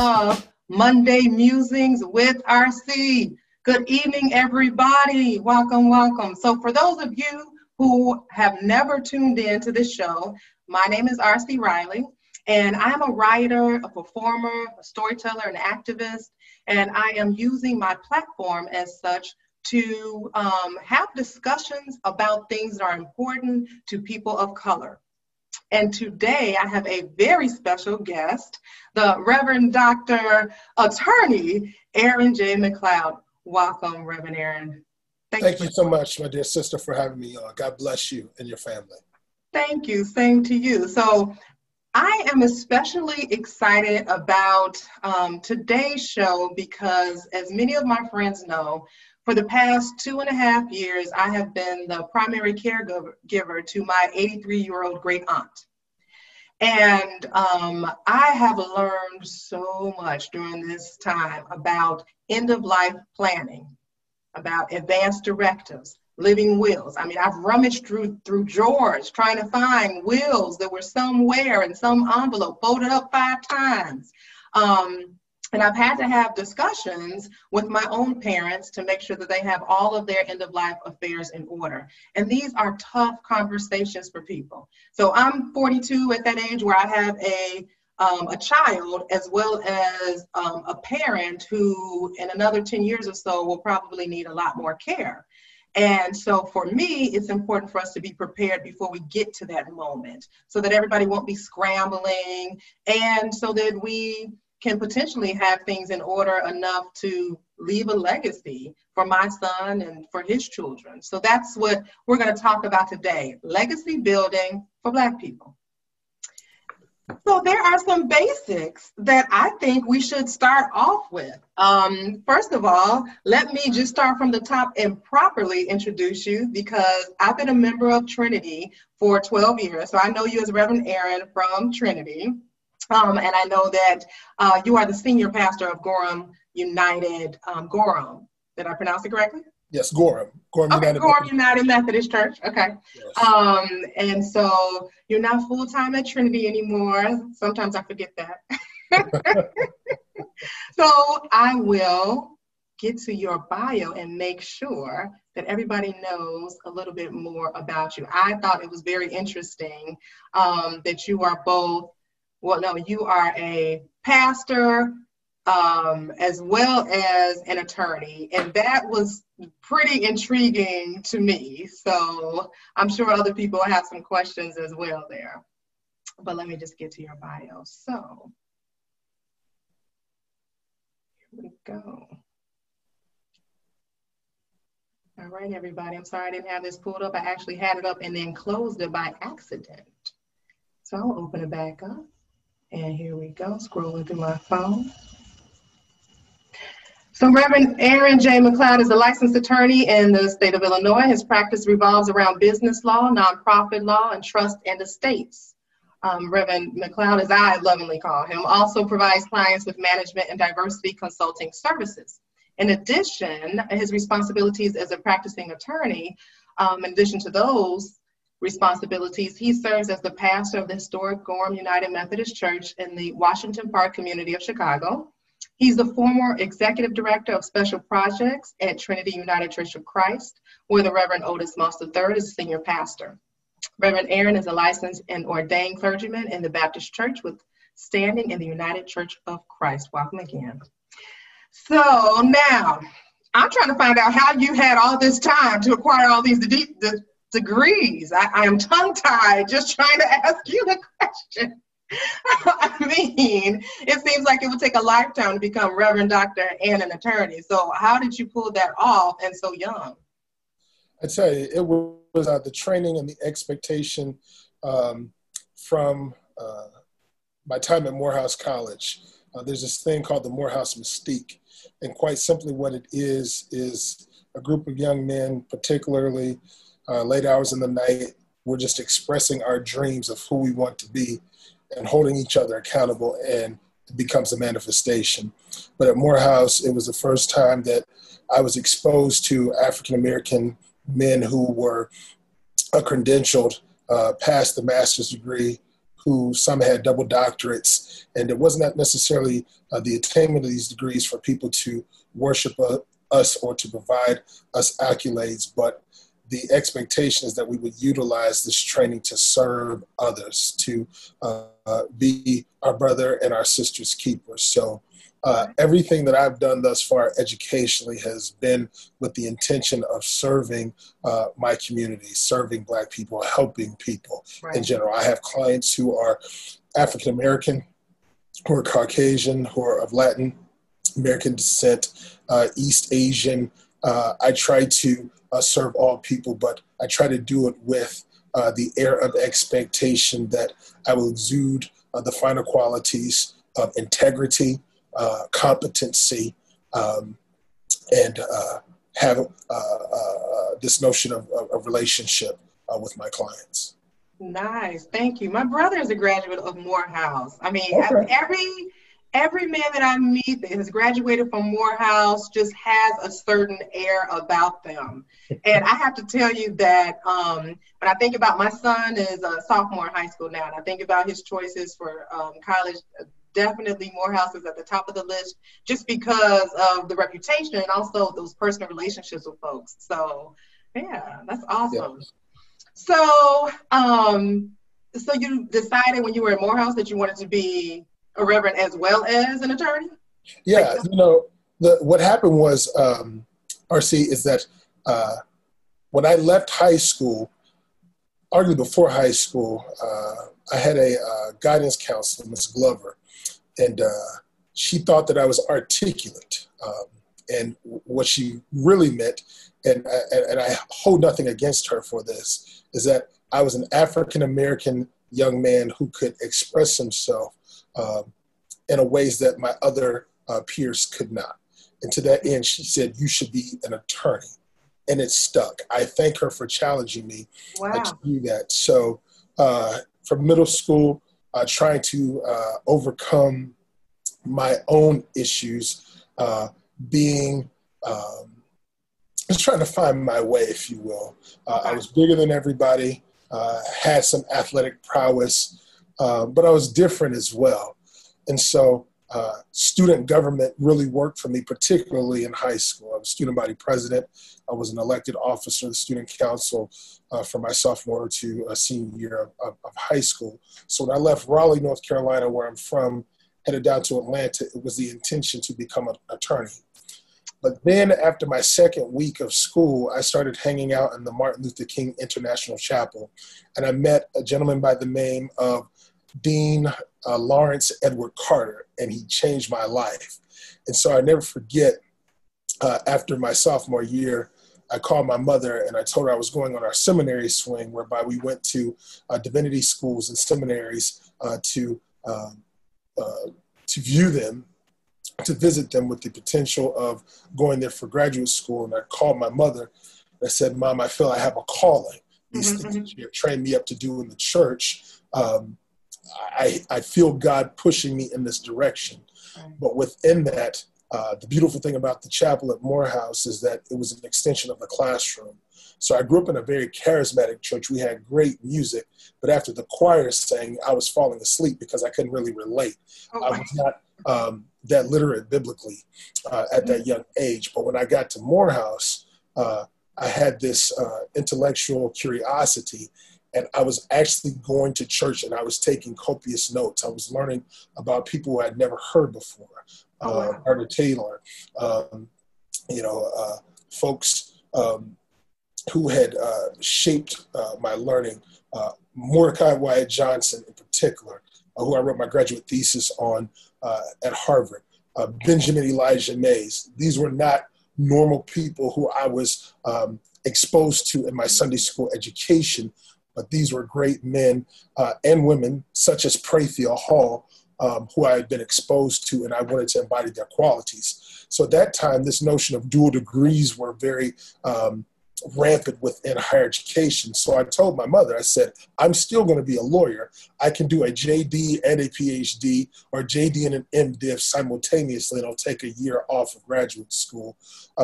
of Monday Musings with R.C. Good evening, everybody. Welcome, welcome. So for those of you who have never tuned in to this show, my name is R.C. Riley, and I'm a writer, a performer, a storyteller, an activist, and I am using my platform as such to have discussions about things that are important to people of color. And today I have a very special guest, the Reverend Dr. Attorney Aaron J. McLeod. Welcome, Reverend Aaron. Thank you so much, my dear sister, for having me on. God bless you and your family. Thank you. Same to you. So I am especially excited about today's show because, as many of my friends know, for the past 2.5 years, I have been the primary caregiver to my 83-year-old great aunt. And I have learned so much during this time about end-of-life planning, about advanced directives, living wills. I mean, I've rummaged through drawers trying to find wills that were somewhere in some envelope, folded up 5 times. And I've had to have discussions with my own parents to make sure that they have all of their end-of-life affairs in order. And these are tough conversations for people. So I'm 42 at that age where I have a child as well as a parent who in another 10 years or so will probably need a lot more care. And so for me, it's important for us to be prepared before we get to that moment so that everybody won't be scrambling and so that we can potentially have things in order enough to leave a legacy for my son and for his children. So that's what we're going to talk about today, legacy building for Black people. So there are some basics that I think we should start off with. First of all, let me just start from the top and properly introduce you because I've been a member of Trinity for 12 years. So I know you as Reverend Aaron from Trinity. And I know that you are the senior pastor of Gorham United, Gorham. Did I pronounce it correctly? Yes, Gorham. Gorham United Methodist Church. Okay. Yes. And so you're not full-time at Trinity anymore. Sometimes I forget that. So I will get to your bio and make sure that everybody knows a little bit more about you. I thought it was very interesting that you are both you are a pastor as well as an attorney, and that was pretty intriguing to me. So I'm sure other people have some questions as well there. But let me just get to your bio. So here we go. All right, everybody. I'm sorry I didn't have this pulled up. I actually had it up and then closed it by accident. So I'll open it back up. And here we go, scrolling through my phone. So Reverend Aaron J. McLeod is a licensed attorney in the state of Illinois. His practice revolves around business law, nonprofit law, and trust and estates. Reverend McLeod, as I lovingly call him, also provides clients with management and diversity consulting services. In addition, his responsibilities as a practicing attorney, in addition to those responsibilities, he serves as the pastor of the historic Gorham United Methodist Church in the Washington Park community of Chicago. He's the former executive director of special projects at Trinity United Church of Christ, where the Reverend Otis Moss III is senior pastor. Reverend Aaron is a licensed and ordained clergyman in the Baptist Church with standing in the United Church of Christ. Welcome again. So now, I'm trying to find out how you had all this time to acquire all these degrees. I am tongue-tied just trying to ask you the question. I mean, it seems like it would take a lifetime to become Reverend Doctor and an attorney. So how did you pull that off and so young? I tell you, it was the training and the expectation from my time at Morehouse College. There's this thing called the Morehouse Mystique. And quite simply what it is a group of young men, particularly late hours in the night, we're just expressing our dreams of who we want to be and holding each other accountable, and it becomes a manifestation. But at Morehouse, it was the first time that I was exposed to African-American men who were credentialed past the master's degree, who some had double doctorates, and it was not necessarily the attainment of these degrees for people to worship us or to provide us accolades, but the expectation is that we would utilize this training to serve others, to be our brother and our sister's keeper. So everything that I've done thus far educationally has been with the intention of serving my community, serving Black people, helping people in general. I have clients who are African American, who are Caucasian, who are of Latin American descent, East Asian. I try to serve all people, but I try to do it with the air of expectation that I will exude the finer qualities of integrity, competency, and have this notion of relationship with my clients. Nice. Thank you. My brother is a graduate of Morehouse. I mean, every man that I meet that has graduated from Morehouse just has a certain air about them. And I have to tell you that when I think about my son is a sophomore in high school now, and I think about his choices for college, definitely Morehouse is at the top of the list just because of the reputation and also those personal relationships with folks. So, yeah, that's awesome. Yeah. So, so you decided when you were at Morehouse that you wanted to be a reverend as well as an attorney? Yeah, you know, what happened was, R.C., is that when I left high school, arguably before high school, I had a guidance counselor, Ms. Glover, and she thought that I was articulate, and what she really meant, and I hold nothing against her for this, is that I was an African-American young man who could express himself in ways that my other peers could not. And to that end, she said, you should be an attorney. And it stuck. I thank her for challenging me to do that. So from middle school, trying to overcome my own issues, just trying to find my way, if you will. I was bigger than everybody, had some athletic prowess, but I was different as well. And so student government really worked for me, particularly in high school. I was student body president. I was an elected officer of the student council from my sophomore to senior year of high school. So when I left Raleigh, North Carolina, where I'm from, headed down to Atlanta, it was the intention to become an attorney. But then after my second week of school, I started hanging out in the Martin Luther King International Chapel. And I met a gentleman by the name of Dean Lawrence Edward Carter, and he changed my life. And so I never forget, after my sophomore year, I called my mother and I told her I was going on our seminary swing, whereby we went to divinity schools and seminaries to view them, to visit them with the potential of going there for graduate school. And I called my mother and I said, Mom, I feel I have a calling. These things that you have trained me up to do in the church, I feel God pushing me in this direction. But within that, the beautiful thing about the chapel at Morehouse is that it was an extension of the classroom. So I grew up in a very charismatic church. We had great music, but after the choir sang, I was falling asleep because I couldn't really relate. I was not that literate biblically at that young age. But when I got to Morehouse, I had this intellectual curiosity, and I was actually going to church and I was taking copious notes. I was learning about people who I'd never heard before. Carter Taylor, folks who had shaped my learning, Mordecai Wyatt Johnson in particular, who I wrote my graduate thesis on at Harvard, Benjamin Elijah Mays. These were not normal people who I was exposed to in my Sunday school education, but these were great men and women, such as Prathiel Hall, who I had been exposed to, and I wanted to embody their qualities. So at that time, this notion of dual degrees were very rampant within higher education. So I told my mother, I said, I'm still going to be a lawyer. I can do a JD and a PhD, or JD and an MDiv simultaneously, and I'll take a year off of graduate school.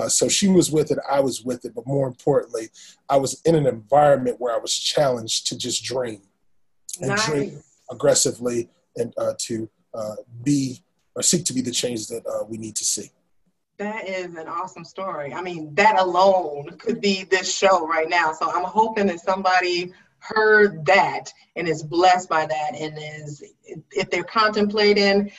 So she was with it, I was with it, but more importantly, I was in an environment where I was challenged to just dream. And dream aggressively and to seek to be the change that we need to see. That is an awesome story. I mean, that alone could be this show right now. So I'm hoping that somebody heard that and is blessed by that, and is, if they're contemplating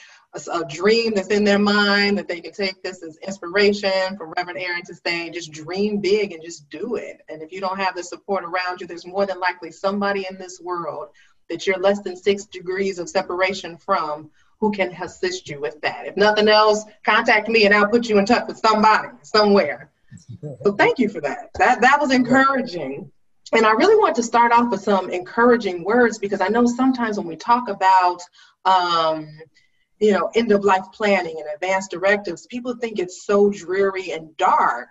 a dream that's in their mind, that they can take this as inspiration from Reverend Aaron to say, just dream big and just do it. And if you don't have the support around you, there's more than likely somebody in this world that you're less than 6 degrees of separation from who can assist you with that. If nothing else, contact me and I'll put you in touch with somebody somewhere. So thank you for that. That was encouraging. And I really want to start off with some encouraging words, because I know sometimes when we talk about, you know, end-of-life planning and advanced directives, people think it's so dreary and dark.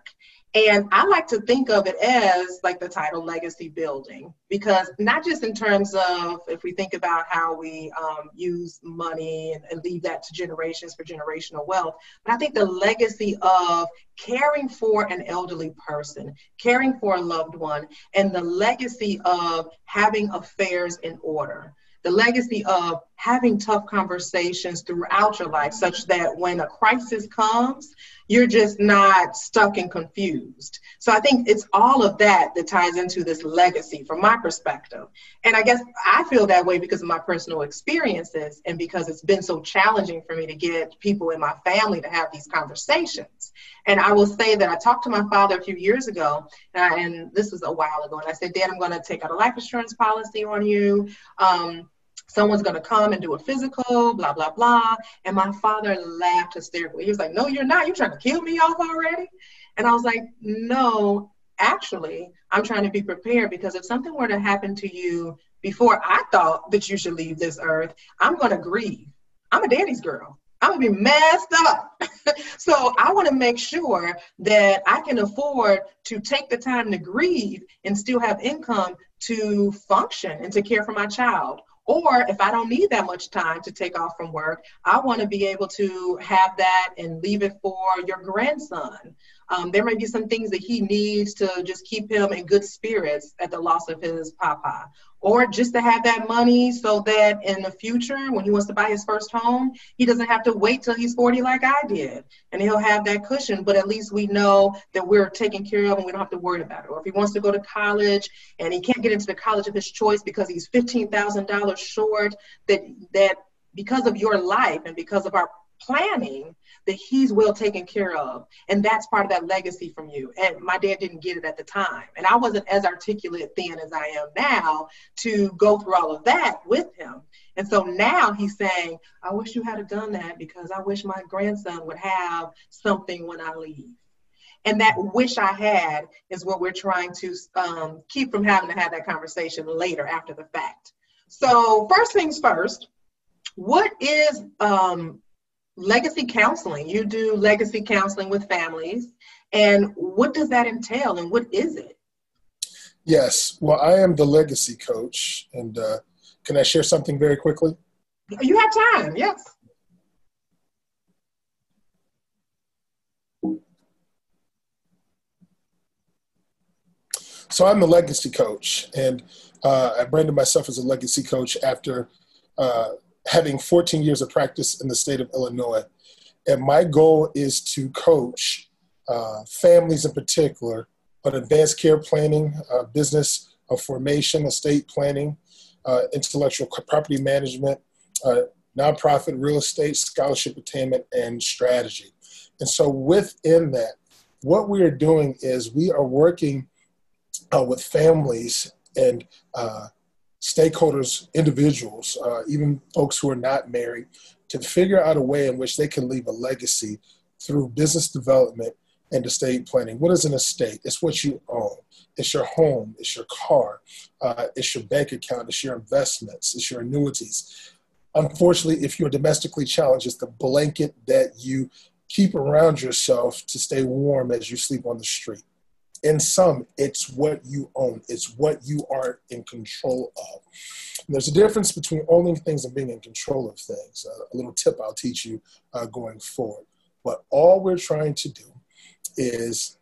And I like to think of it as like the title, legacy building, because not just in terms of, if we think about how we use money and leave that to generations for generational wealth, but I think the legacy of caring for an elderly person, caring for a loved one, and the legacy of having affairs in order. The legacy of having tough conversations throughout your life, such that when a crisis comes, you're just not stuck and confused. So I think it's all of that that ties into this legacy from my perspective. And I guess I feel that way because of my personal experiences, and because it's been so challenging for me to get people in my family to have these conversations. And I will say that I talked to my father a few years ago, and this was a while ago, and I said, "Dad, I'm going to take out a life insurance policy on you. Someone's going to come and do a physical, blah, blah, blah." And my father laughed hysterically. He was like, "No, you're not. You're trying to kill me off already?" And I was like, "No, actually, I'm trying to be prepared, because if something were to happen to you before I thought that you should leave this earth, I'm going to grieve. I'm a daddy's girl. I'm going to be messed up." So I want to make sure that I can afford to take the time to grieve and still have income to function and to care for my child. Or if I don't need that much time to take off from work, I want to be able to have that and leave it for your grandson. There may be some things that he needs to just keep him in good spirits at the loss of his papa. Or just to have that money so that in the future, when he wants to buy his first home, he doesn't have to wait till he's 40 like I did. And he'll have that cushion, but at least we know that we're taken care of and we don't have to worry about it. Or if he wants to go to college and he can't get into the college of his choice because he's $15,000 short, that because of your life and because of our planning, that he's well taken care of, and that's part of that legacy from you. And my dad didn't get it at the time, and I wasn't as articulate then as I am now to go through all of that with him. And so now he's saying, "I wish you had done that, because I wish my grandson would have something when I leave." And that wish I had is what we're trying to keep from having to have that conversation later after the fact. So first things first, what is legacy counseling? You do legacy counseling with families. And what does that entail, and what is it? Yes. Well, I am the legacy coach. And can I share something very quickly? You have time. Yes. So I'm the legacy coach. And I branded myself as a legacy coach after having 14 years of practice in the state of Illinois. And my goal is to coach families in particular on advanced care planning, business formation, estate planning, intellectual property management, nonprofit real estate, scholarship attainment, and strategy. And so within that, what we are doing is we are working with families and stakeholders, individuals, even folks who are not married, to figure out a way in which they can leave a legacy through business development and estate planning. What is an estate? It's what you own. It's your home. It's your car. It's your bank account. It's your investments. It's your annuities. Unfortunately, if you're domestically challenged, it's the blanket that you keep around yourself to stay warm as you sleep on the street. In sum, it's what you own. It's what you are in control of. And there's a difference between owning things and being in control of things. A little tip I'll teach you going forward. But all we're trying to do is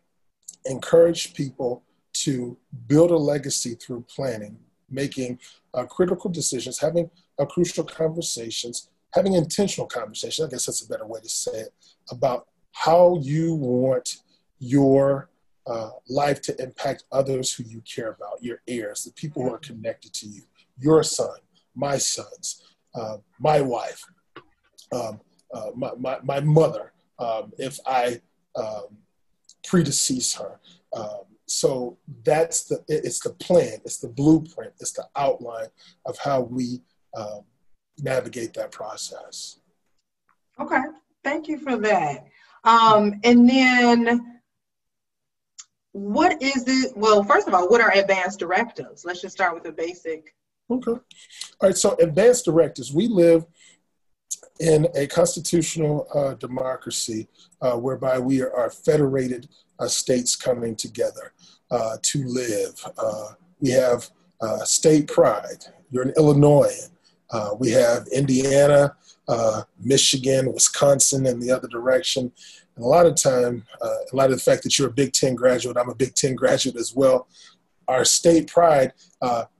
encourage people to build a legacy through planning, making critical decisions, having of crucial conversations, having intentional conversations, I guess that's a better way to say it, about how you want your life to impact others who you care about, your heirs, the people who are connected to you, your son, my sons, my wife, my mother, if I predecease her. So that's it's the plan, it's the blueprint, it's the outline of how we navigate that process. Okay, thank you for that. And then what is this? Well, first of all, what are advanced directives? Let's just start with the basic. Okay. All right, so advanced directives. We live in a constitutional democracy whereby we are federated states coming together to live. We have state pride. You're an Illinoisan. We have Indiana, Michigan, Wisconsin, and the other direction. And a lot of the fact that you're a Big Ten graduate, I'm a Big Ten graduate as well, our state pride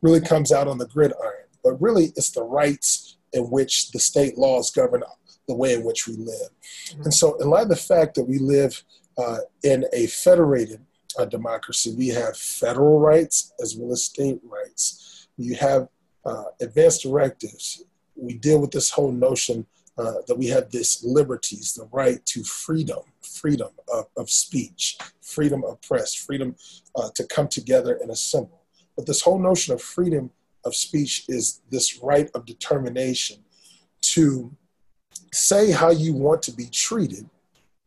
really comes out on the gridiron. But really, it's the rights in which the state laws govern the way in which we live. And so in light of the fact that we live in a federated democracy, we have federal rights as well as state rights. You have advanced directives. We deal with this whole notion that we have these liberties, the right to freedom, freedom of speech, freedom of press, freedom to come together and assemble. But this whole notion of freedom of speech is this right of determination to say how you want to be treated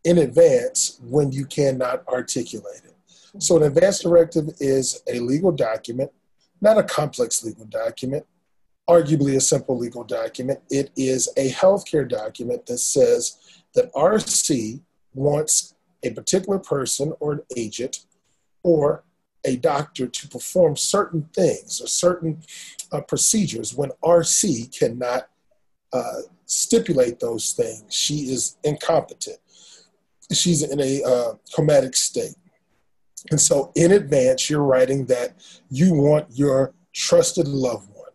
in advance when you cannot articulate it. So an advance directive is a legal document, not a complex legal document, arguably a simple legal document. It is a healthcare document that says that RC wants a particular person or an agent or a doctor to perform certain things or certain procedures when RC cannot stipulate those things. She is incompetent. She's in a comatic state. And so in advance, you're writing that you want your trusted loved one,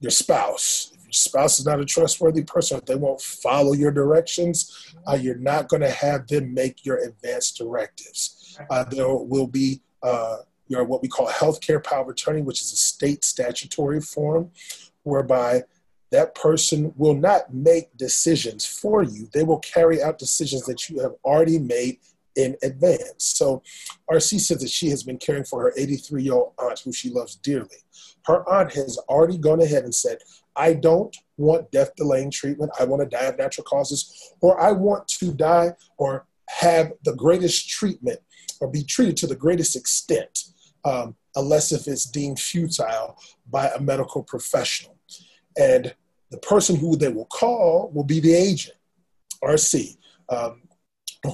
your spouse. If your spouse is not a trustworthy person, if they won't follow your directions, you're not going to have them make your advanced directives. There will be your what we call healthcare power of attorney, which is a state statutory form, whereby that person will not make decisions for you. They will carry out decisions that you have already made in advance. So RC said that she has been caring for her 83-year-old aunt who she loves dearly. Her aunt has already gone ahead and said, I don't want death-delaying treatment. I want to die of natural causes, or I want to die or have the greatest treatment or be treated to the greatest extent, unless if it's deemed futile by a medical professional. And the person who they will call will be the agent, RC,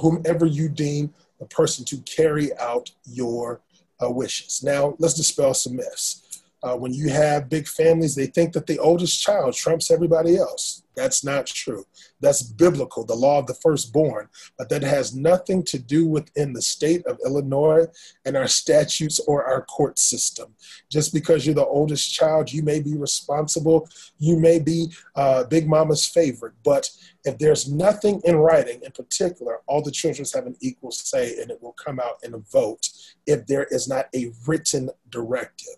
whomever you deem the person to carry out your wishes. Now, let's dispel some myths. When you have big families, they think that the oldest child trumps everybody else. That's not true. That's biblical, the law of the firstborn, but that has nothing to do within the state of Illinois and our statutes or our court system. Just because you're the oldest child, you may be responsible, you may be Big Mama's favorite, but if there's nothing in writing in particular, all the children have an equal say and it will come out in a vote if there is not a written directive.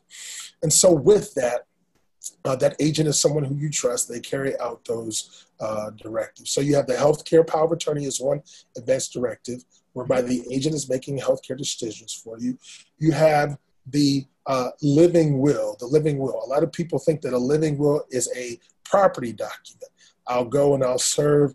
And so with that, that agent is someone who you trust. They carry out those directives. So you have the healthcare power of attorney is one advanced directive whereby the agent is making healthcare decisions for you. You have the living will, the living will. A lot of people think that a living will is a property document. I'll go and I'll serve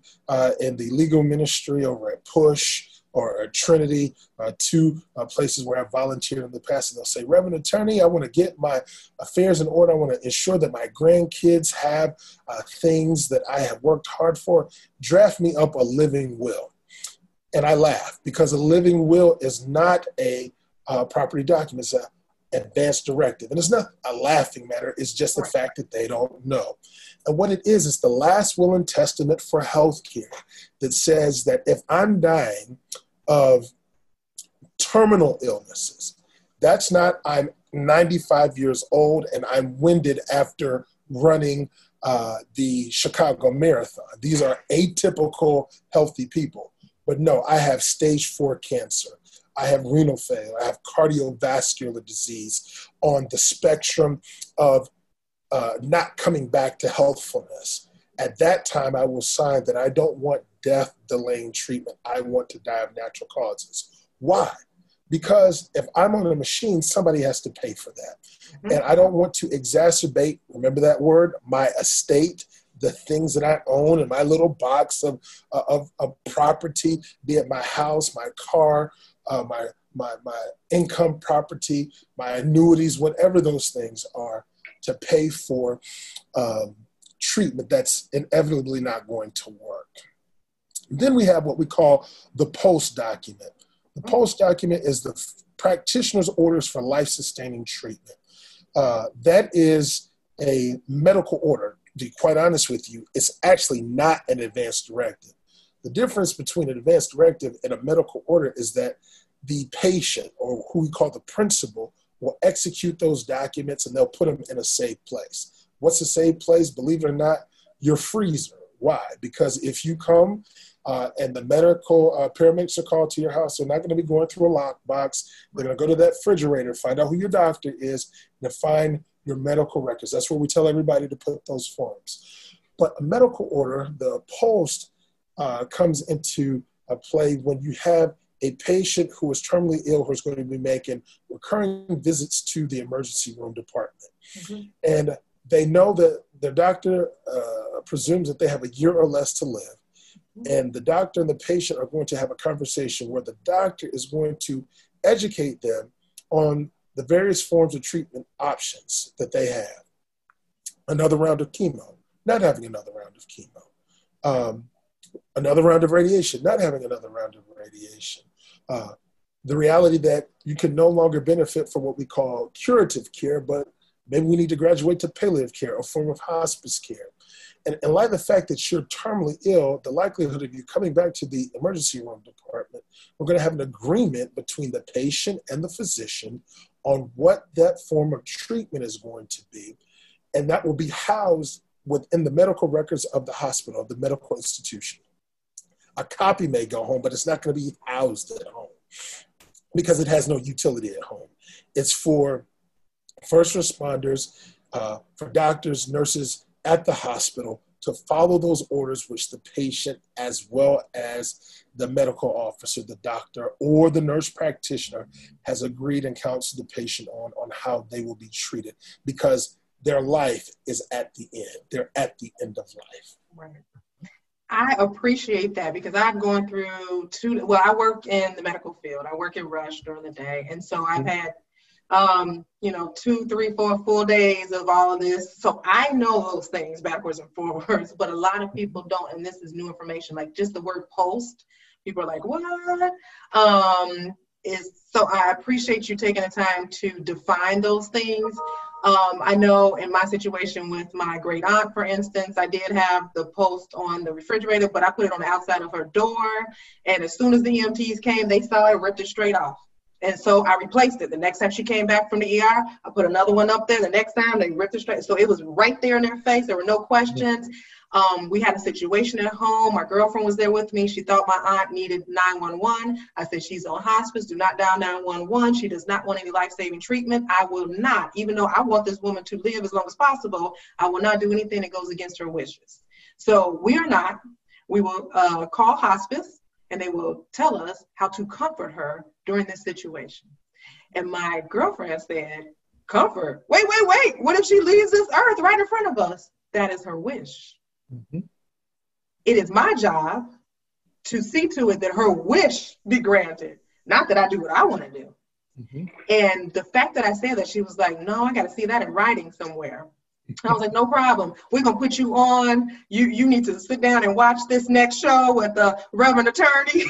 in the legal ministry over at PUSH or Trinity, two places where I've volunteered in the past, and they'll say, Reverend Attorney, I want to get my affairs in order. I want to ensure that my grandkids have things that I have worked hard for. Draft me up a living will. And I laugh because a living will is not a property document. It's an advanced directive. And it's not a laughing matter. It's just the fact that they don't know. And what it is the last will and testament for healthcare that says that if I'm dying of terminal illnesses, that's not I'm 95 years old and I'm winded after running the Chicago Marathon. These are atypical, healthy people. But no, I have stage 4 cancer. I have renal failure. I have cardiovascular disease, on the spectrum of not coming back to healthfulness. At that time, I will sign that I don't want death delaying treatment. I want to die of natural causes. Why? Because if I'm on a machine, somebody has to pay for that. Mm-hmm. And I don't want to exacerbate, remember that word, my estate, the things that I own in my little box of property, be it my house, my car, my income property, my annuities, whatever those things are, to pay for treatment that's inevitably not going to work. Then we have what we call the POST document. The POST document is the practitioner's orders for life-sustaining treatment. That is a medical order. To be quite honest with you, it's actually not an advance directive. The difference between an advance directive and a medical order is that the patient, or who we call the principal, will execute those documents and they'll put them in a safe place. What's a safe place? Believe it or not, your freezer. Why? Because if you come and the medical paramedics are called to your house, they're not going to be going through a lockbox. They're going to go to that refrigerator, find out who your doctor is, and find your medical records. That's where we tell everybody to put those forms. But a medical order, the POST, comes into play when you have a patient who is terminally ill who's going to be making recurring visits to the emergency room department. Mm-hmm. And they know that their doctor presumes that they have a year or less to live. Mm-hmm. And the doctor and the patient are going to have a conversation where the doctor is going to educate them on the various forms of treatment options that they have. Another round of chemo, not having another round of chemo. Another round of radiation, not having another round of radiation. The reality that you can no longer benefit from what we call curative care, but maybe we need to graduate to palliative care, a form of hospice care. And in light of the fact that you're terminally ill, the likelihood of you coming back to the emergency room department, we're going to have an agreement between the patient and the physician on what that form of treatment is going to be. And that will be housed within the medical records of the hospital, of the medical institution. A copy may go home, but it's not going to be housed at home because it has no utility at home. It's for first responders, for doctors, nurses at the hospital to follow those orders which the patient, as well as the medical officer, the doctor, or the nurse practitioner has agreed and counseled the patient on how they will be treated, because their life is at the end. They're at the end of life. Right. I appreciate that because I've gone through I work in the medical field. I work in Rush during the day. And so I've had, 2, 3, 4 full days of all of this. So I know those things backwards and forwards, but a lot of people don't. And this is new information, like just the word POST. People are like, what? So I appreciate you taking the time to define those things. I know in my situation with my great aunt, for instance, I did have the POST on the refrigerator, but I put it on the outside of her door. And as soon as the EMTs came, they saw it, ripped it straight off. And so I replaced it. The next time she came back from the ER, I put another one up there. The next time they ripped it straight. So it was right there in their face. There were no questions. We had a situation at home. My girlfriend was there with me. She thought my aunt needed 911. I said, she's on hospice. Do not dial 911. She does not want any life-saving treatment. I will not, even though I want this woman to live as long as possible, I will not do anything that goes against her wishes. So we will call hospice and they will tell us how to comfort her during this situation. And my girlfriend said, comfort? Wait. What if she leaves this earth right in front of us? That is her wish. Mm-hmm. It is my job to see to it that her wish be granted, not that I do what I want to do. Mm-hmm. And the fact that I said that, she was like, no, I got to see that in writing somewhere. I was like, no problem. We're going to put you on. You need to sit down and watch this next show with the Reverend Attorney.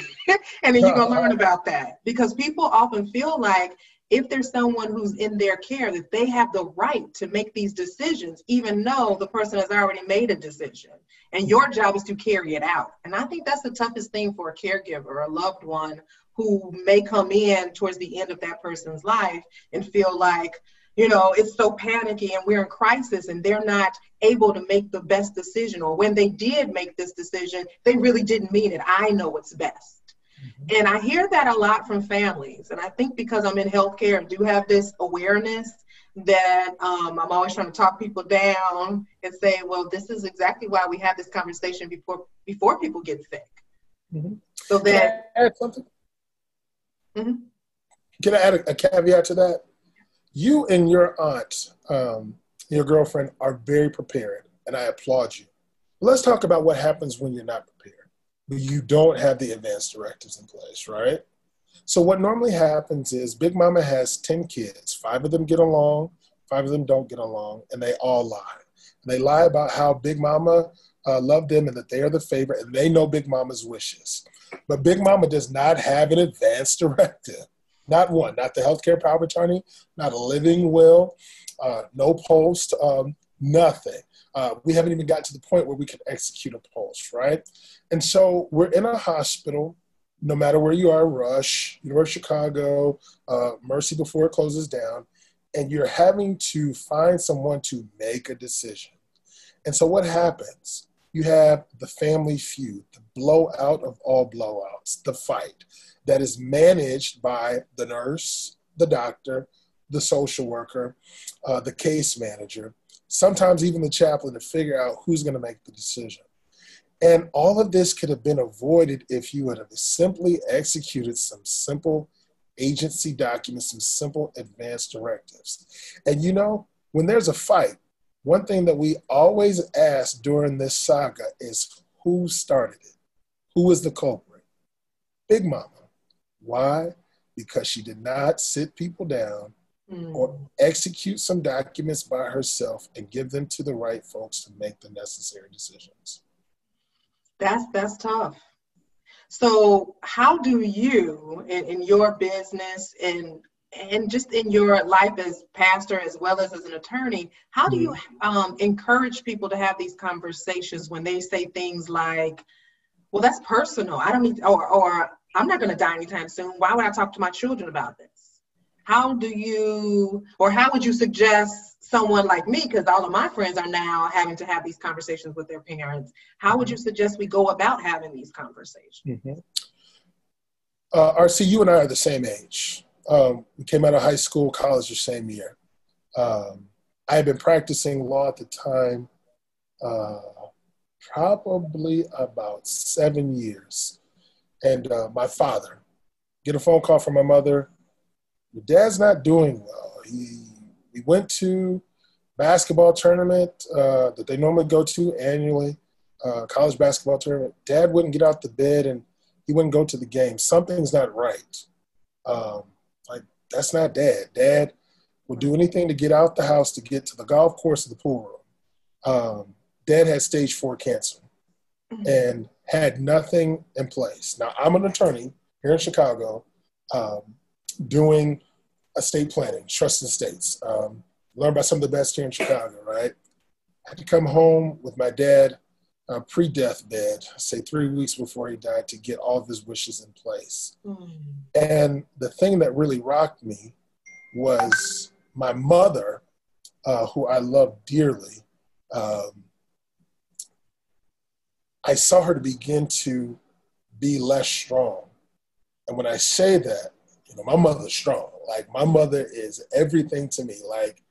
And then you're going to learn about that. Because people often feel like if there's someone who's in their care, that they have the right to make these decisions, even though the person has already made a decision. And your job is to carry it out. And I think that's the toughest thing for a caregiver, a loved one, who may come in towards the end of that person's life and feel like, you know, it's so panicky and we're in crisis and they're not able to make the best decision, or when they did make this decision, they really didn't mean it. I know what's best. Mm-hmm. And I hear that a lot from families. And I think because I'm in healthcare and do have this awareness that I'm always trying to talk people down and say, well, this is exactly why we have this conversation before people get sick. Mm-hmm. So that. Can I add something? Mm-hmm. Can I add a caveat to that? You and your aunt, your girlfriend, are very prepared, and I applaud you. Let's talk about what happens when you're not prepared. You don't have the advanced directives in place, right? So what normally happens is Big Mama has 10 kids. 5 of them get along, 5 of them don't get along, and they all lie. And they lie about how Big Mama loved them and that they are the favorite, and they know Big Mama's wishes. But Big Mama does not have an advanced directive. Not one, not the healthcare power of attorney, not a living will, no post, nothing. We haven't even got to the point where we can execute a pulse, right? And so we're in a hospital, no matter where you are, Rush, University of Chicago, Mercy before it closes down, and you're having to find someone to make a decision. And so what happens? You have the family feud, the blowout of all blowouts, the fight that is managed by the nurse, the doctor, the social worker, the case manager, sometimes even the chaplain, to figure out who's going to make the decision. And all of this could have been avoided if you would have simply executed some simple agency documents, some simple advance directives. And you know, when there's a fight, one thing that we always ask during this saga is who started it? Who was the culprit? Big Mama. Why? Because she did not sit people down or execute some documents by herself and give them to the right folks to make the necessary decisions. That's tough. So how do you, in your business and just in your life as pastor as well as an attorney, how do you encourage people to have these conversations when they say things like, well, that's personal. I don't need, or I'm not going to die anytime soon. Why would I talk to my children about this? How do you, or how would you suggest someone like me, because all of my friends are now having to have these conversations with their parents, how would you suggest we go about having these conversations? Mm-hmm. R.C., you and I are the same age. We came out of high school, college the same year. I had been practicing law at the time, probably about 7 years. And my father, get a phone call from my mother, your dad's not doing well. He went to basketball tournament that they normally go to annually, college basketball tournament. Dad wouldn't get out the bed and he wouldn't go to the game. Something's not right. Like, that's not Dad. Dad will do anything to get out the house to get to the golf course or the pool room. Dad had stage 4 cancer and had nothing in place. Now, I'm an attorney here in Chicago. Doing estate planning, trust estates. Learned by some of the best here in Chicago, right? I had to come home with my dad pre-death bed, say 3 weeks before he died, to get all of his wishes in place. And the thing that really rocked me was my mother, who I loved dearly. I saw her begin to be less strong. And when I say that, you know, my mother's strong. Like, my mother is everything to me. Like,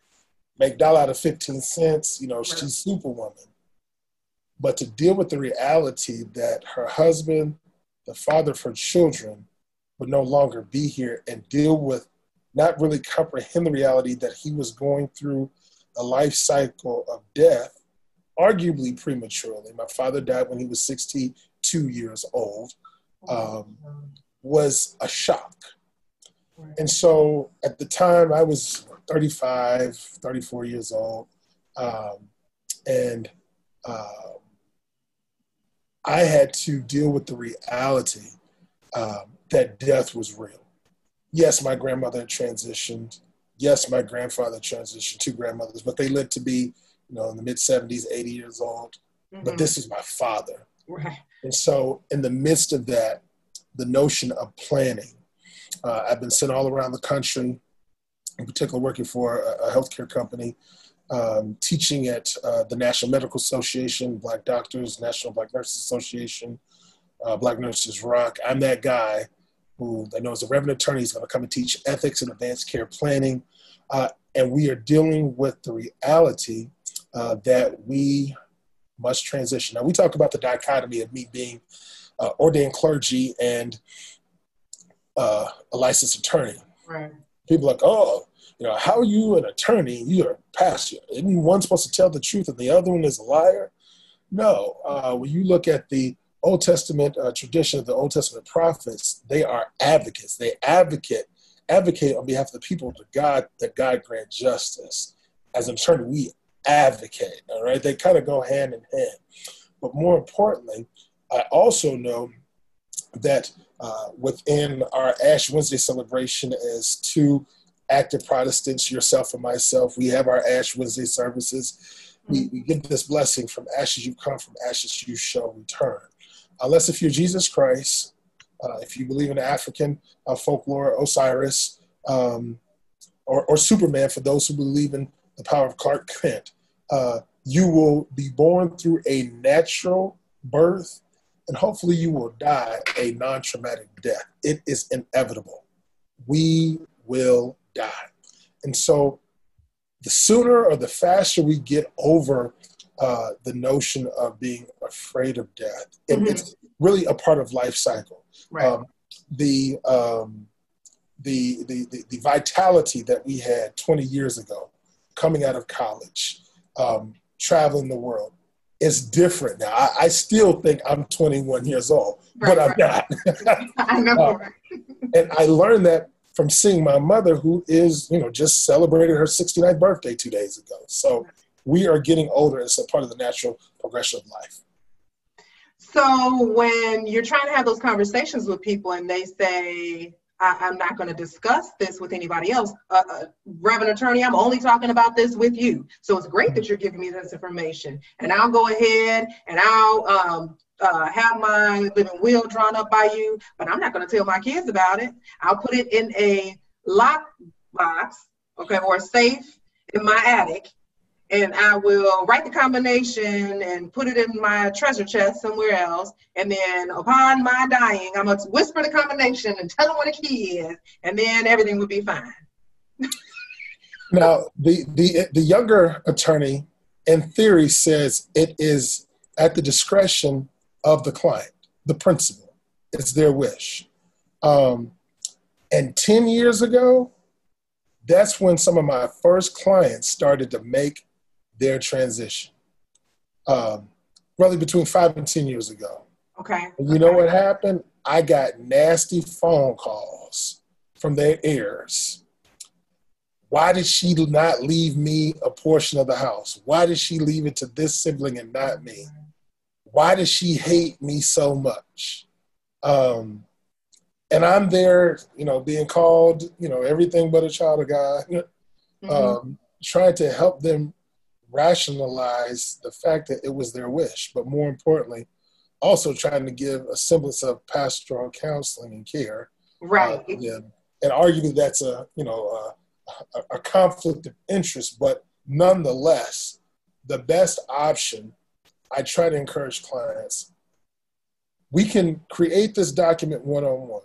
make dollar out of 15 cents, you know, she's Superwoman. But to deal with the reality that her husband, the father of her children, would no longer be here, and deal with, not really comprehend the reality that he was going through a life cycle of death, arguably prematurely. My father died when he was 62 years old, was a shock. And so at the time, I was 35, 34 years old, I had to deal with the reality that death was real. Yes, my grandmother had transitioned. Yes, my grandfather transitioned, 2 grandmothers, but they lived to be, you know, in the mid-70s, 80 years old. But this is my father. And so in the midst of that, the notion of planning, I've been sent all around the country in particular working for a healthcare company, teaching at the National Medical Association, Black Doctors, National Black Nurses Association, Black Nurses Rock. I'm that guy who I know is a revenue attorney. He's going to come and teach ethics and advanced care planning. And we are dealing with the reality that we must transition. Now, we talk about the dichotomy of me being ordained clergy and a licensed attorney. Right. People are like, oh, you know, how are you an attorney? You're a pastor. Isn't one supposed to tell the truth and the other one is a liar? No. When you look at the Old Testament tradition of the Old Testament prophets, they are advocates. They advocate on behalf of the people to God, that God grant justice. As an attorney, we advocate, all right? They kind of go hand in hand. But more importantly, I also know that within our Ash Wednesday celebration as two active Protestants, yourself and myself, we have our Ash Wednesday services. We give this blessing: from ashes you come, from ashes you shall return. Unless if you're Jesus Christ, if you believe in African folklore, Osiris, or Superman, for those who believe in the power of Clark Kent, you will be born through a natural birth, and hopefully you will die a non-traumatic death. It is inevitable. We will die. And so the sooner or the faster we get over the notion of being afraid of death, it's really a part of life cycle. Right. The vitality that we had 20 years ago, coming out of college, traveling the world, is different now. I still think I'm 21 years old, right, but I'm not. I know. And I learned that from seeing my mother, who is, you know, just celebrated her 69th birthday 2 days ago. So we are getting older. It's a part of the natural progression of life. So when you're trying to have those conversations with people and they say, I'm not going to discuss this with anybody else, Reverend Attorney, I'm only talking about this with you. So it's great that you're giving me this information, and I'll go ahead and I'll have my living will drawn up by you, but I'm not going to tell my kids about it. I'll put it in a lock box, okay, or a safe in my attic, and I will write the combination and put it in my treasure chest somewhere else. And then upon my dying, I must whisper the combination and tell them what the key is, and then everything will be fine. Now, the younger attorney, in theory, says it is at the discretion of the client, the principal. It's their wish. And 10 years ago, that's when some of my first clients started to make their transition, really between 5 and 10 years ago. Okay. And you know what happened? I got nasty phone calls from their heirs. Why did she not leave me a portion of the house? Why did she leave it to this sibling and not me? Why does she hate me so much? And I'm there, you know, being called, you know, everything but a child of God, trying to help them rationalize the fact that it was their wish, but more importantly, also trying to give a semblance of pastoral counseling and care. Right. And arguably that's a, you know, a conflict of interest, but nonetheless, the best option. I try to encourage clients, we can create this document one-on-one,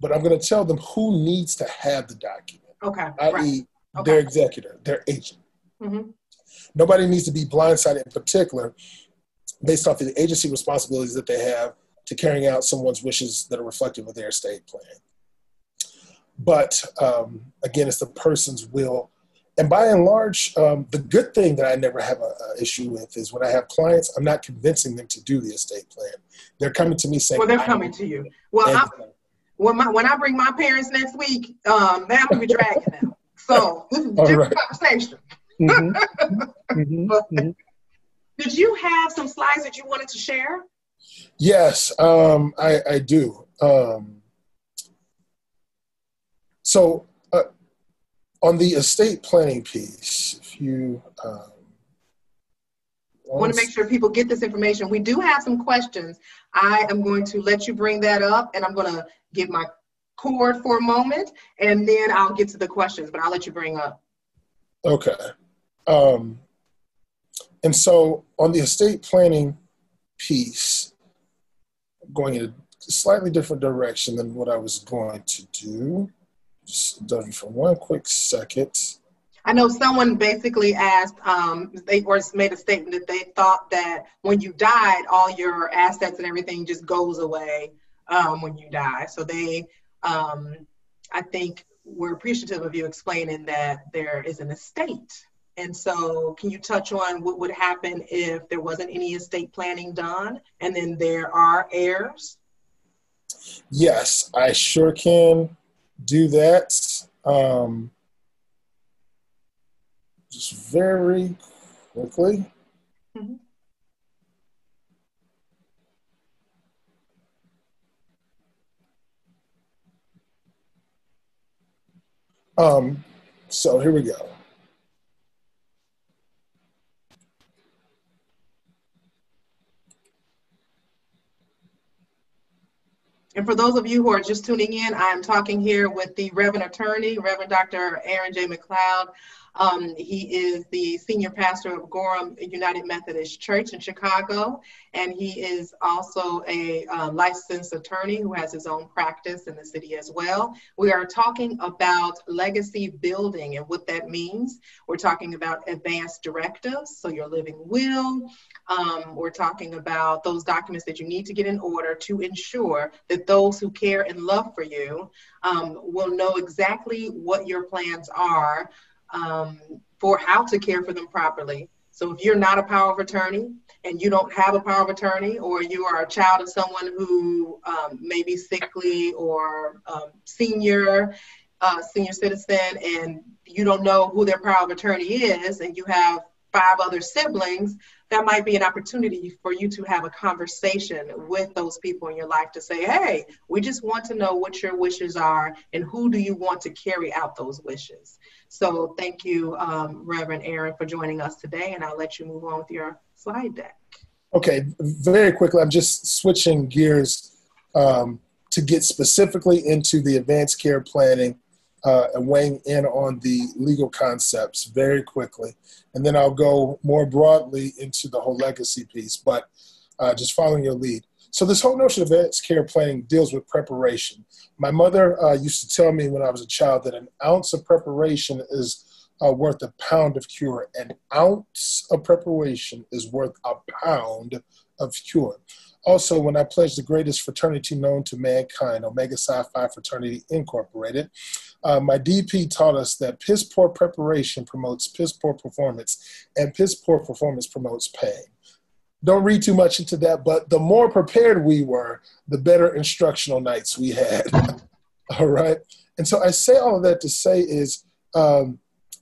but I'm going to tell them who needs to have the document, i.e. their executor, their agent. Nobody needs to be blindsided, in particular, based off of the agency responsibilities that they have to carrying out someone's wishes that are reflective of their estate plan. But again, it's the person's will. And by and large, the good thing that I never have an issue with is when I have clients, I'm not convincing them to do the estate plan. They're coming to me saying, well, they're coming to you. Well, when I bring my parents next week, they have to be dragging them. So this is a different conversation. Did you have some slides that you wanted to share? Yes, I do. On the estate planning piece, if you want to make sure people get this information, we do have some questions. I am going to let you bring that up, and I'm going to give my cord for a moment, and then I'll get to the questions, but I'll let you bring up. Okay. And so on the estate planning piece, going in a slightly different direction than what I was going to do. Just done for one quick second. I know someone basically asked, or made a statement that they thought that when you died, all your assets and everything just goes away when you die. So they, I think, were appreciative of you explaining that there is an estate. And so can you touch on what would happen if there wasn't any estate planning done and then there are heirs? Yes, I sure can do that. Just very quickly. Mm-hmm. So here we go. And for those of you who are just tuning in, I'm talking here with the Reverend Attorney, Reverend Dr. Aaron J. McLeod. He is the senior pastor of Gorham United Methodist Church in Chicago, and he is also a licensed attorney who has his own practice in the city as well. We are talking about legacy building and what that means. We're talking about advanced directives, so your living will. We're talking about those documents that you need to get in order to ensure that those who care and love for you will know exactly what your plans are for how to care for them properly. So if you're not a power of attorney and you don't have a power of attorney, or you are a child of someone who may be sickly or senior citizen, and you don't know who their power of attorney is, and you have 5 other siblings, that might be an opportunity for you to have a conversation with those people in your life to say, hey, we just want to know what your wishes are and who do you want to carry out those wishes. So thank you, Reverend Aaron, for joining us today, and I'll let you move on with your slide deck. Okay, very quickly, I'm just switching gears to get specifically into the advanced care planning and weighing in on the legal concepts very quickly. And then I'll go more broadly into the whole legacy piece, but just following your lead. So this whole notion of advanced care planning deals with preparation. My mother used to tell me when I was a child that an ounce of preparation is worth a pound of cure. An ounce of preparation is worth a pound of cure. Also, when I pledged the greatest fraternity known to mankind, Omega Psi Phi Fraternity Incorporated, my DP taught us that piss-poor preparation promotes piss-poor performance, and piss-poor performance promotes pain. Don't read too much into that, but the more prepared we were, the better instructional nights we had. All right? And so I say all of that to say is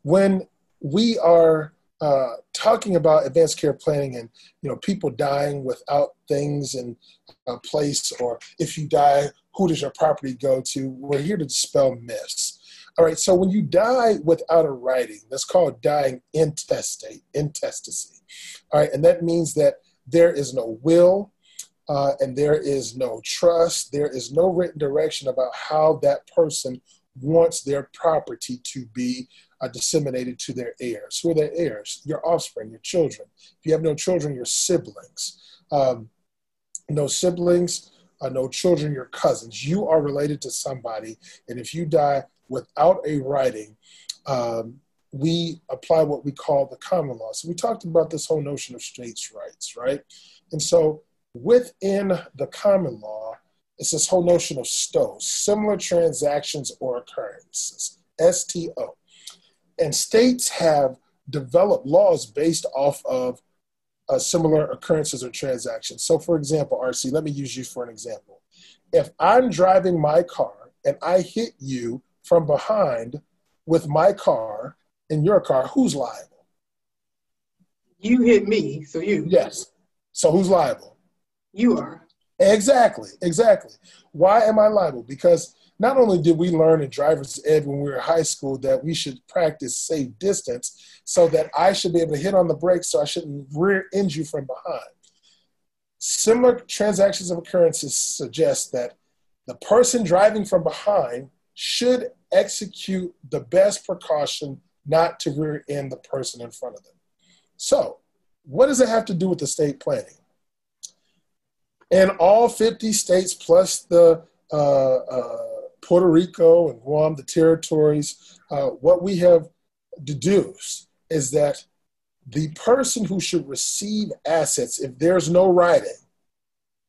when we are talking about advanced care planning and, you know, people dying without things in a place, or if you die, who does your property go to? We're here to dispel myths. All right, so when you die without a writing, that's called dying intestate, intestacy. All right, and that means that there is no will and there is no trust. There is no written direction about how that person wants their property to be disseminated to their heirs. Who are their heirs? Your offspring, your children. If you have no children, your siblings. No siblings, no children, your cousins. You are related to somebody, and if you die without a writing, we apply what we call the common law. So we talked about this whole notion of states' rights, right? And so within the common law, it's this whole notion of STO, similar transactions or occurrences, STO. And states have developed laws based off of similar occurrences or transactions. So for example, RC, let me use you for an example. If I'm driving my car and I hit you from behind with my car and your car, who's liable? You hit me, so you. Yes. So who's liable? You are. Exactly, exactly. Why am I liable? Because not only did we learn in driver's ed when we were in high school that we should practice safe distance so that I should be able to hit on the brakes so I shouldn't rear end you from behind. Similar transactions of occurrences suggest that the person driving from behind should execute the best precaution not to rear end the person in front of them. So what does it have to do with estate planning? In all 50 states, plus the Puerto Rico and Guam, the territories, what we have deduced is that the person who should receive assets, if there's no writing,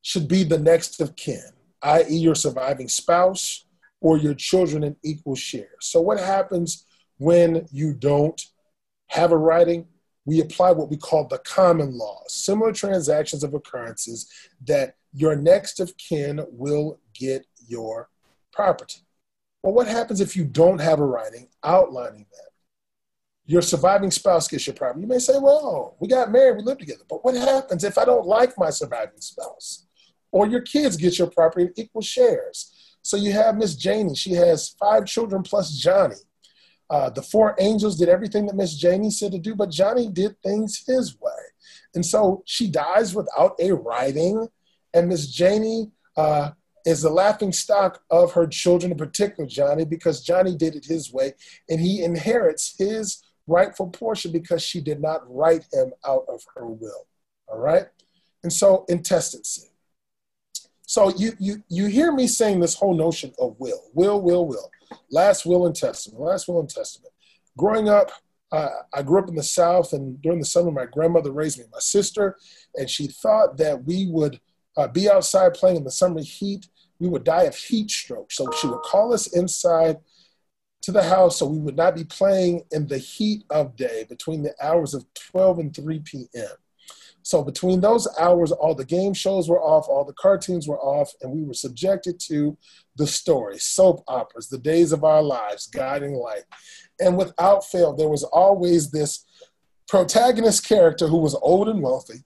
should be the next of kin, i.e. your surviving spouse or your children in equal share. So what happens when you don't have a writing? We apply what we call the common law, similar transactions of occurrences, that your next of kin will get your property. Well, what happens if you don't have a writing outlining that? Your surviving spouse gets your property. You may say, well, we got married, we lived together. But what happens if I don't like my surviving spouse? Or your kids get your property in equal shares. So you have Miss Janie. She has 5 children plus Johnny. The 4 angels did everything that Miss Janie said to do, but Johnny did things his way. And so she dies without a writing, and Miss Janie is the laughing stock of her children, in particular Johnny, because Johnny did it his way, and he inherits his rightful portion because she did not write him out of her will, all right? And so intestacy. So you hear me saying this whole notion of will. Last will and testament, last will and testament. Growing up, I grew up in the South, and during the summer, my grandmother raised me and my sister, and she thought that we would be outside playing in the summer heat. We would die of heat stroke. So she would call us inside to the house so we would not be playing in the heat of day between the hours of 12 and 3 p.m. So between those hours, all the game shows were off, all the cartoons were off, and we were subjected to the stories, soap operas, the days of our lives, guiding light. And without fail, there was always this protagonist character who was old and wealthy,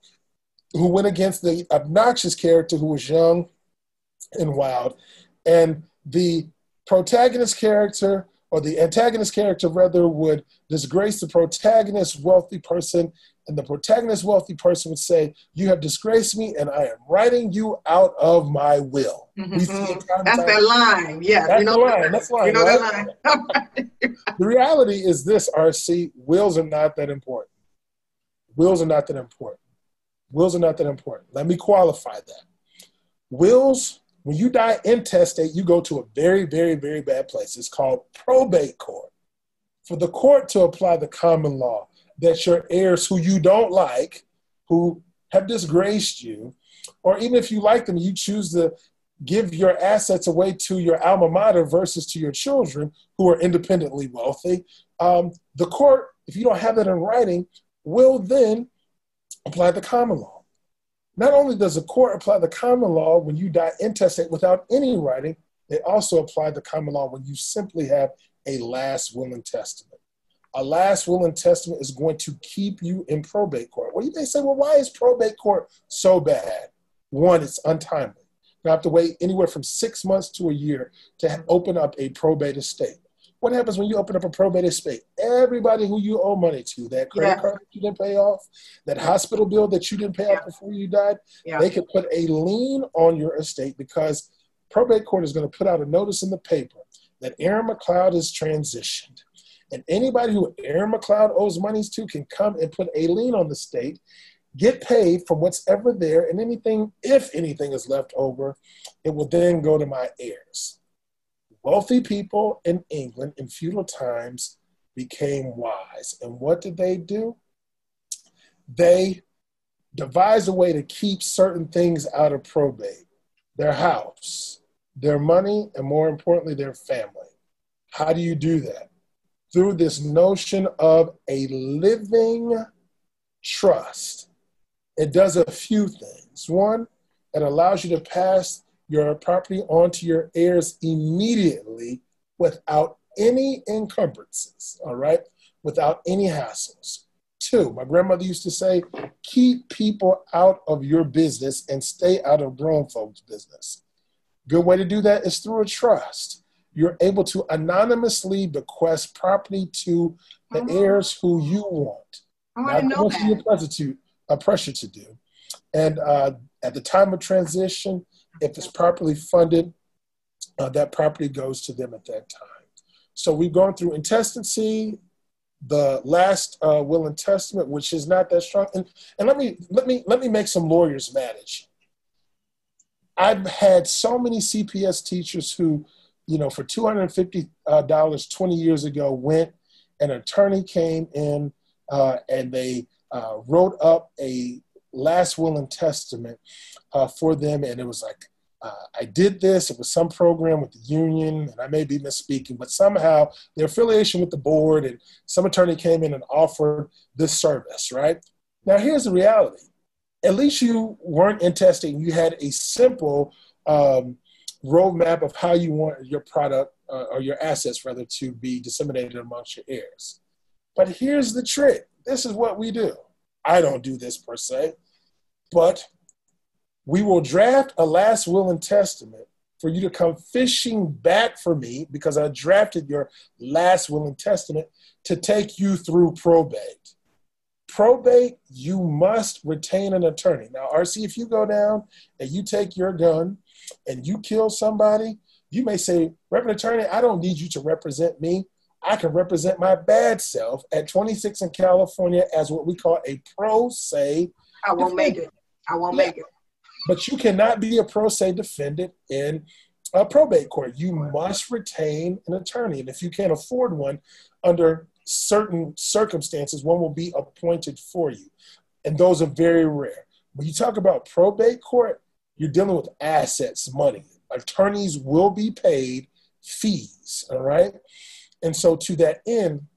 who went against the obnoxious character who was young and wild. And the protagonist character, or the antagonist character rather, would disgrace the protagonist wealthy person, and the protagonist wealthy person would say, you have disgraced me and I am writing you out of my will. Mm-hmm. That's that line, yeah. That's the line. The reality is this, RC, wills are not that important. Wills are not that important. Wills are not that important. Let me qualify that. Wills, when you die intestate, you go to a very, very, very bad place. It's called probate court. For the court to apply the common law that your heirs who you don't like, who have disgraced you, or even if you like them, you choose to give your assets away to your alma mater versus to your children who are independently wealthy. The court, if you don't have that in writing, will then apply the common law. Not only does the court apply the common law when you die intestate without any writing, they also apply the common law when you simply have a last will and testament. A last will and testament is going to keep you in probate court. Well, you may say, well, why is probate court so bad? One, it's untimely. You have to wait anywhere from 6 months to a year to open up a probate estate. What happens when you open up a probate estate? Everybody who you owe money to, that credit card that you didn't pay off, that hospital bill that you didn't pay off before you died, they can put a lien on your estate because probate court is going to put out a notice in the paper that Aaron McLeod has transitioned. And anybody who Aaron McLeod owes monies to can come and put a lien on the estate, get paid from what's ever there, and anything, if anything is left over, it will then go to my heirs. Wealthy people in England in feudal times became wise. And what did they do? They devised a way to keep certain things out of probate: their house, their money, and more importantly, their family. How do you do that? Through this notion of a living trust. It does a few things. One, it allows you to pass your property onto your heirs immediately without any encumbrances, all right? Without any hassles. 2, my grandmother used to say, keep people out of your business and stay out of grown folks' business. Good way to do that is through a trust. You're able to anonymously bequest property to the heirs who you want. Pressure to do. And at the time of transition, if it's properly funded, that property goes to them at that time. So we've gone through intestacy, the last will and testament, which is not that strong. And let me make some lawyers mad at you. I've had so many CPS teachers who, you know, for $250 20 years ago went, an attorney came in and they wrote up a last will and testament for them. And it was like, I did this, it was some program with the union, and I may be misspeaking, but somehow their affiliation with the board, and some attorney came in and offered this service, right? Now, here's the reality. At least you weren't intestate. You had a simple roadmap of how you want your product or your assets, rather, to be disseminated amongst your heirs. But here's the trick. This is what we do. I don't do this per se, but we will draft a last will and testament for you to come fishing back for me, because I drafted your last will and testament to take you through probate. Probate, you must retain an attorney. Now, RC, if you go down and you take your gun and you kill somebody, you may say, Reverend Attorney, I don't need you to represent me. I can represent my bad self at 26 in California as what we call a pro se. I won't make it. I won't make it. But you cannot be a pro se defendant in a probate court. You must retain an attorney. And if you can't afford one, under certain circumstances, one will be appointed for you. And those are very rare. When you talk about probate court, you're dealing with assets, money. Attorneys will be paid fees, all right? And so to that end,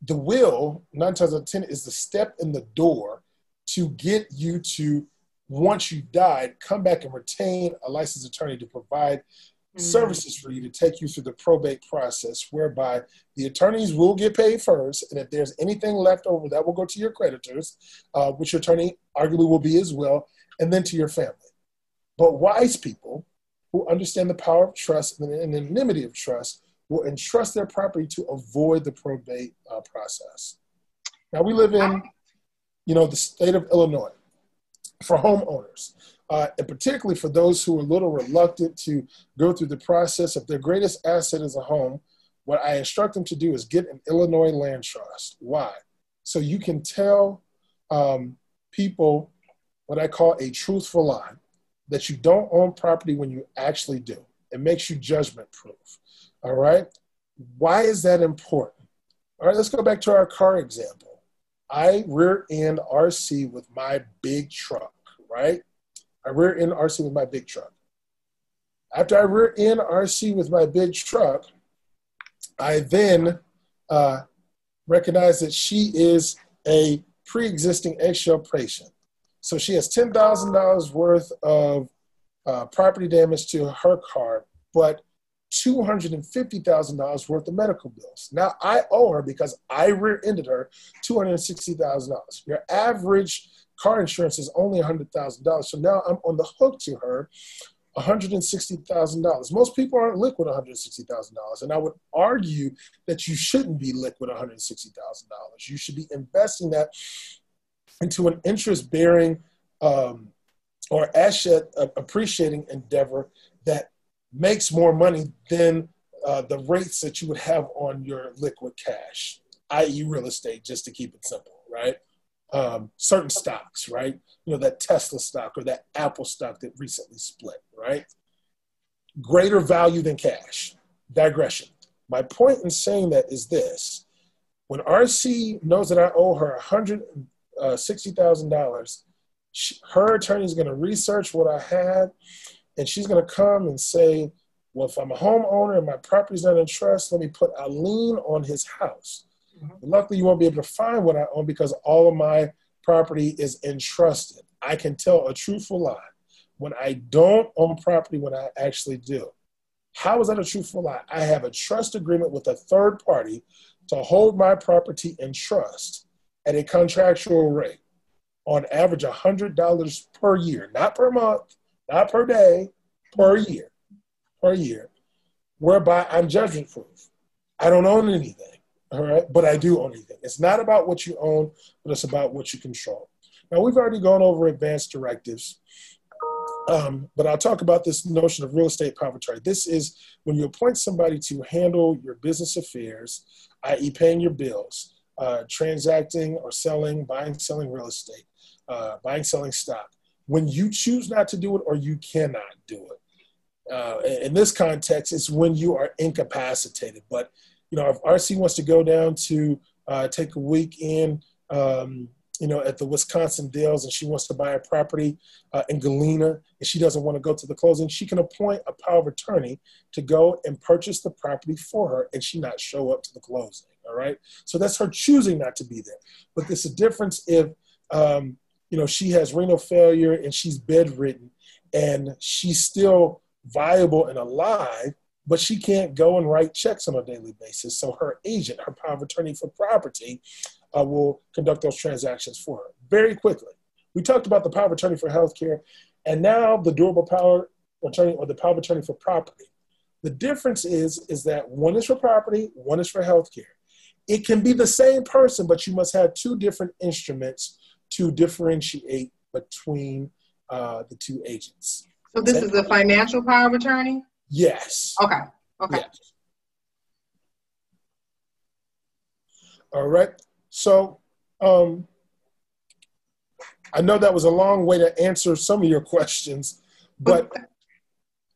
the will, 9 times out of 10, is the step in the door to get you to, once you died, come back and retain a licensed attorney to provide services for you, to take you through the probate process, whereby the attorneys will get paid first, and if there's anything left over, that will go to your creditors, which your attorney arguably will be as well, and then to your family. But wise people who understand the power of trust and the anonymity of trust will entrust their property to avoid the probate process. Now, we live in, you know, the state of Illinois. For homeowners, and particularly for those who are a little reluctant to go through the process, if their greatest asset is a home, what I instruct them to do is get an Illinois land trust. Why? So you can tell people what I call a truthful lie, that you don't own property when you actually do. It makes you judgment proof. All right. Why is that important? All right, let's go back to our car example. I rear-end RC with my big truck, right? I rear-end RC with my big truck. After I rear-end RC with my big truck, I then recognize that she is a pre-existing eggshell patient. So she has $10,000 worth of property damage to her car, but $250,000 worth of medical bills. Now I owe her, because I rear-ended her, $260,000. Your average car insurance is only $100,000. So now I'm on the hook to her, $160,000. Most people aren't liquid $160,000. And I would argue that you shouldn't be liquid $160,000. You should be investing that into an interest-bearing or asset appreciating endeavor that makes more money than the rates that you would have on your liquid cash, i.e. real estate, just to keep it simple, right? Certain stocks, right? You know, that Tesla stock or that Apple stock that recently split, right? Greater value than cash. Digression. My point in saying that is this. When RC knows that I owe her $160,000, her attorney is going to research what I had, and she's going to come and say, well, if I'm a homeowner and my property's not in trust, let me put a lien on his house. Mm-hmm. Luckily, you won't be able to find what I own because all of my property is entrusted. I can tell a truthful lie when I don't own property when I actually do. How is that a truthful lie? I have a trust agreement with a third party to hold my property in trust at a contractual rate, on average $100 per year, not per month, not per day, per year, whereby I'm judgment proof. I don't own anything, all right? But I do own anything. It's not about what you own, but it's about what you control. Now, we've already gone over advanced directives. But I'll talk about this notion of real estate proprietary. This is when you appoint somebody to handle your business affairs, i.e. paying your bills, transacting or selling, buying, selling real estate, buying, selling stock. When you choose not to do it or you cannot do it. In this context, it's when you are incapacitated. But, you know, if RC wants to go down to take a week in, you know, at the Wisconsin Dells, and she wants to buy a property in Galena, and she doesn't want to go to the closing, she can appoint a power of attorney to go and purchase the property for her, and she not show up to the closing, all right? So that's her choosing not to be there. But there's a difference if, you know, she has renal failure and she's bedridden, and she's still viable and alive, but she can't go and write checks on a daily basis. So her agent, her power of attorney for property, will conduct those transactions for her very quickly. We talked about the power of attorney for healthcare, and now the durable power of attorney or the power of attorney for property. The difference is that one is for property, one is for healthcare. It can be the same person, but you must have two different instruments to differentiate between the two agents. So this is the financial power of attorney? Yes. Okay. Okay. Yes. All right. So I know that was a long way to answer some of your questions, but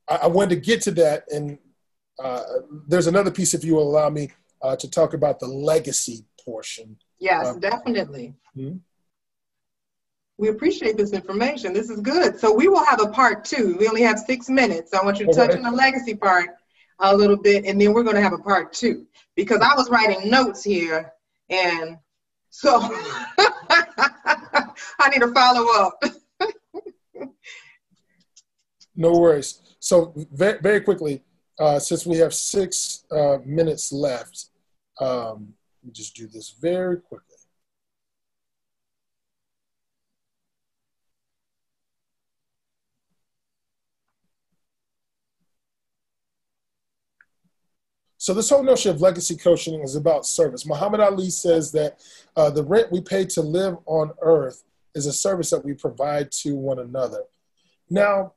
I wanted to get to that. And there's another piece, if you will allow me, to talk about the legacy portion. Yes, definitely. Mm-hmm. We appreciate this information. This is good. So we will have a part two. We only have 6 minutes. So I want you to touch on the legacy part a little bit, and then we're going to have a part two, because I was writing notes here, and so I need to follow up. No worries. So very, very quickly, since we have 6 minutes left, let me just do this very quickly. So this whole notion of legacy coaching is about service. Muhammad Ali says that the rent we pay to live on earth is a service that we provide to one another. Now,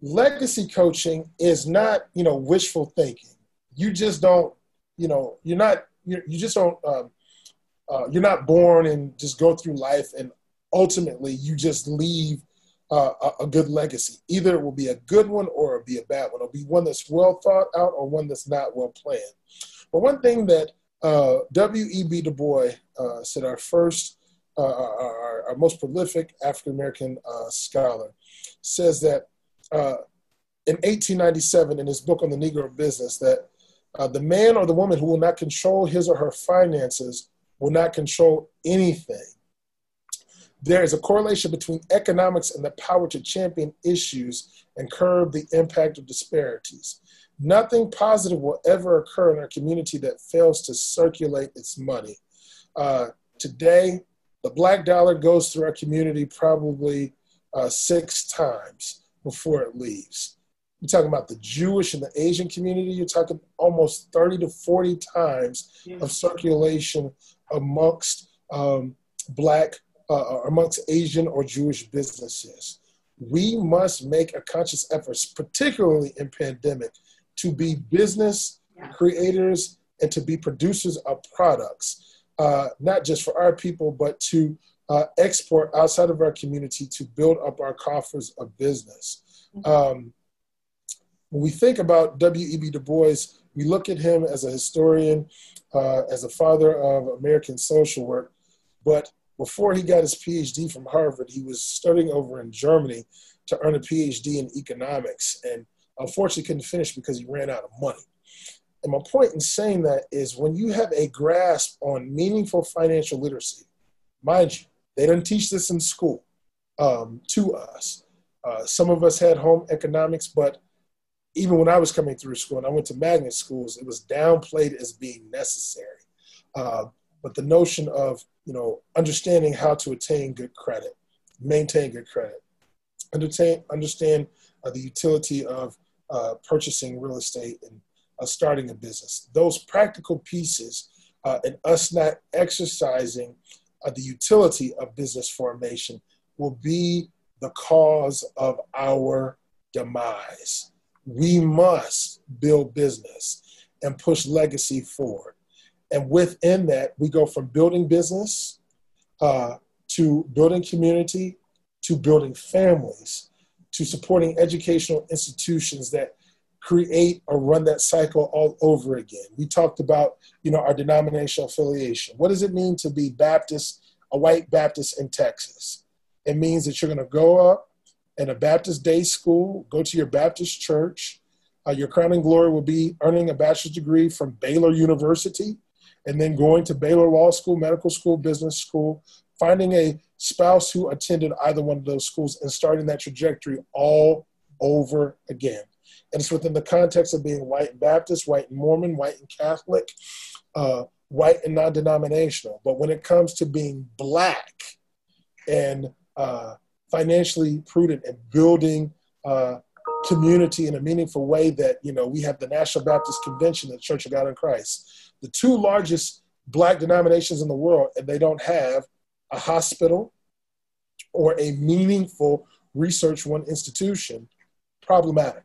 legacy coaching is not, you know, wishful thinking. You just don't, you know, you're not, you just don't, you're not born and just go through life and ultimately you just leave a good legacy. Either it will be a good one or it'll be a bad one. It'll be one that's well thought out or one that's not well planned. But one thing that W.E.B. Du Bois said, our most prolific African-American scholar, says that in 1897 in his book on the Negro business, that the man or the woman who will not control his or her finances will not control anything. There is a correlation between economics and the power to champion issues and curb the impact of disparities. Nothing positive will ever occur in our community that fails to circulate its money. Today, the black dollar goes through our community probably 6 times before it leaves. You're talking about the Jewish and the Asian community, you're talking almost 30 to 40 times of circulation amongst amongst Asian or Jewish businesses. We must make a conscious effort, particularly in pandemic, to be business creators and to be producers of products, not just for our people, but to export outside of our community to build up our coffers of business. When we think about W.E.B. Du Bois, we look at him as a historian, as a father of American social work, but before he got his PhD from Harvard, he was studying over in Germany to earn a PhD in economics, and unfortunately couldn't finish because he ran out of money. And my point in saying that is when you have a grasp on meaningful financial literacy, mind you, they didn't teach this in school to us. Some of us had home economics, but even when I was coming through school and I went to magnet schools, it was downplayed as being necessary. But the notion of, you know, understanding how to attain good credit, maintain good credit, understand the utility of purchasing real estate and starting a business. Those practical pieces and us not exercising the utility of business formation will be the cause of our demise. We must build business and push legacy forward. And within that, we go from building business to building community, to building families, to supporting educational institutions that create or run that cycle all over again. We talked about, you know, our denominational affiliation. What does it mean to be Baptist, a white Baptist in Texas? It means that you're going to go up in a Baptist day school, go to your Baptist church. Your crowning glory will be earning a bachelor's degree from Baylor University and then going to Baylor Law School, Medical School, Business School, finding a spouse who attended either one of those schools and starting that trajectory all over again. And it's within the context of being white Baptist, white Mormon, white and Catholic, white and non-denominational. But when it comes to being Black and financially prudent and building community in a meaningful way, that, you know, we have the National Baptist Convention, the Church of God in Christ, the two largest Black denominations in the world, and they don't have a hospital or a meaningful research one institution. Problematic.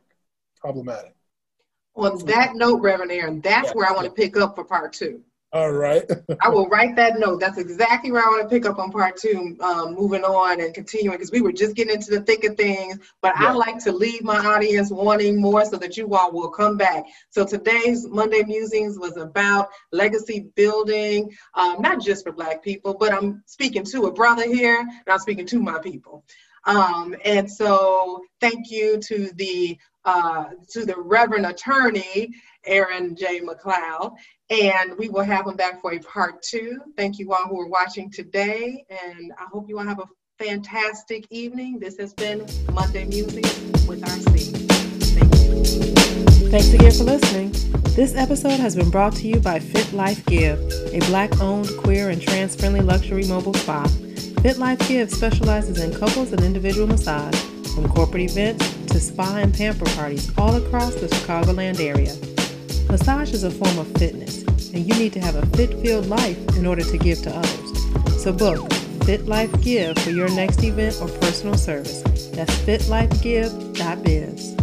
On that note, Reverend Aaron, that's where I want to pick up for part two. All right. I will write that note. That's exactly where I want to pick up on part two, moving on and continuing, because we were just getting into the thick of things, but I like to leave my audience wanting more so that you all will come back. So today's Monday Musings was about legacy building, not just for Black people, but I'm speaking to a brother here, and I'm speaking to my people. And so thank you to the Reverend Attorney, Aaron J. McLeod, and we will have him back for a part two. Thank you all who are watching today, and I hope you all have a fantastic evening. This has been Monday Music with R.C. Thank you. Thanks again for listening. This episode has been brought to you by Fit Life Give, a Black-owned, queer, and trans-friendly luxury mobile spa. Fit Life Give specializes in couples and individual massage, from corporate events to spa and pamper parties all across the Chicagoland area. Massage is a form of fitness, and you need to have a fit-filled life in order to give to others. So book Fit Life Give for your next event or personal service. That's fitlifegive.biz.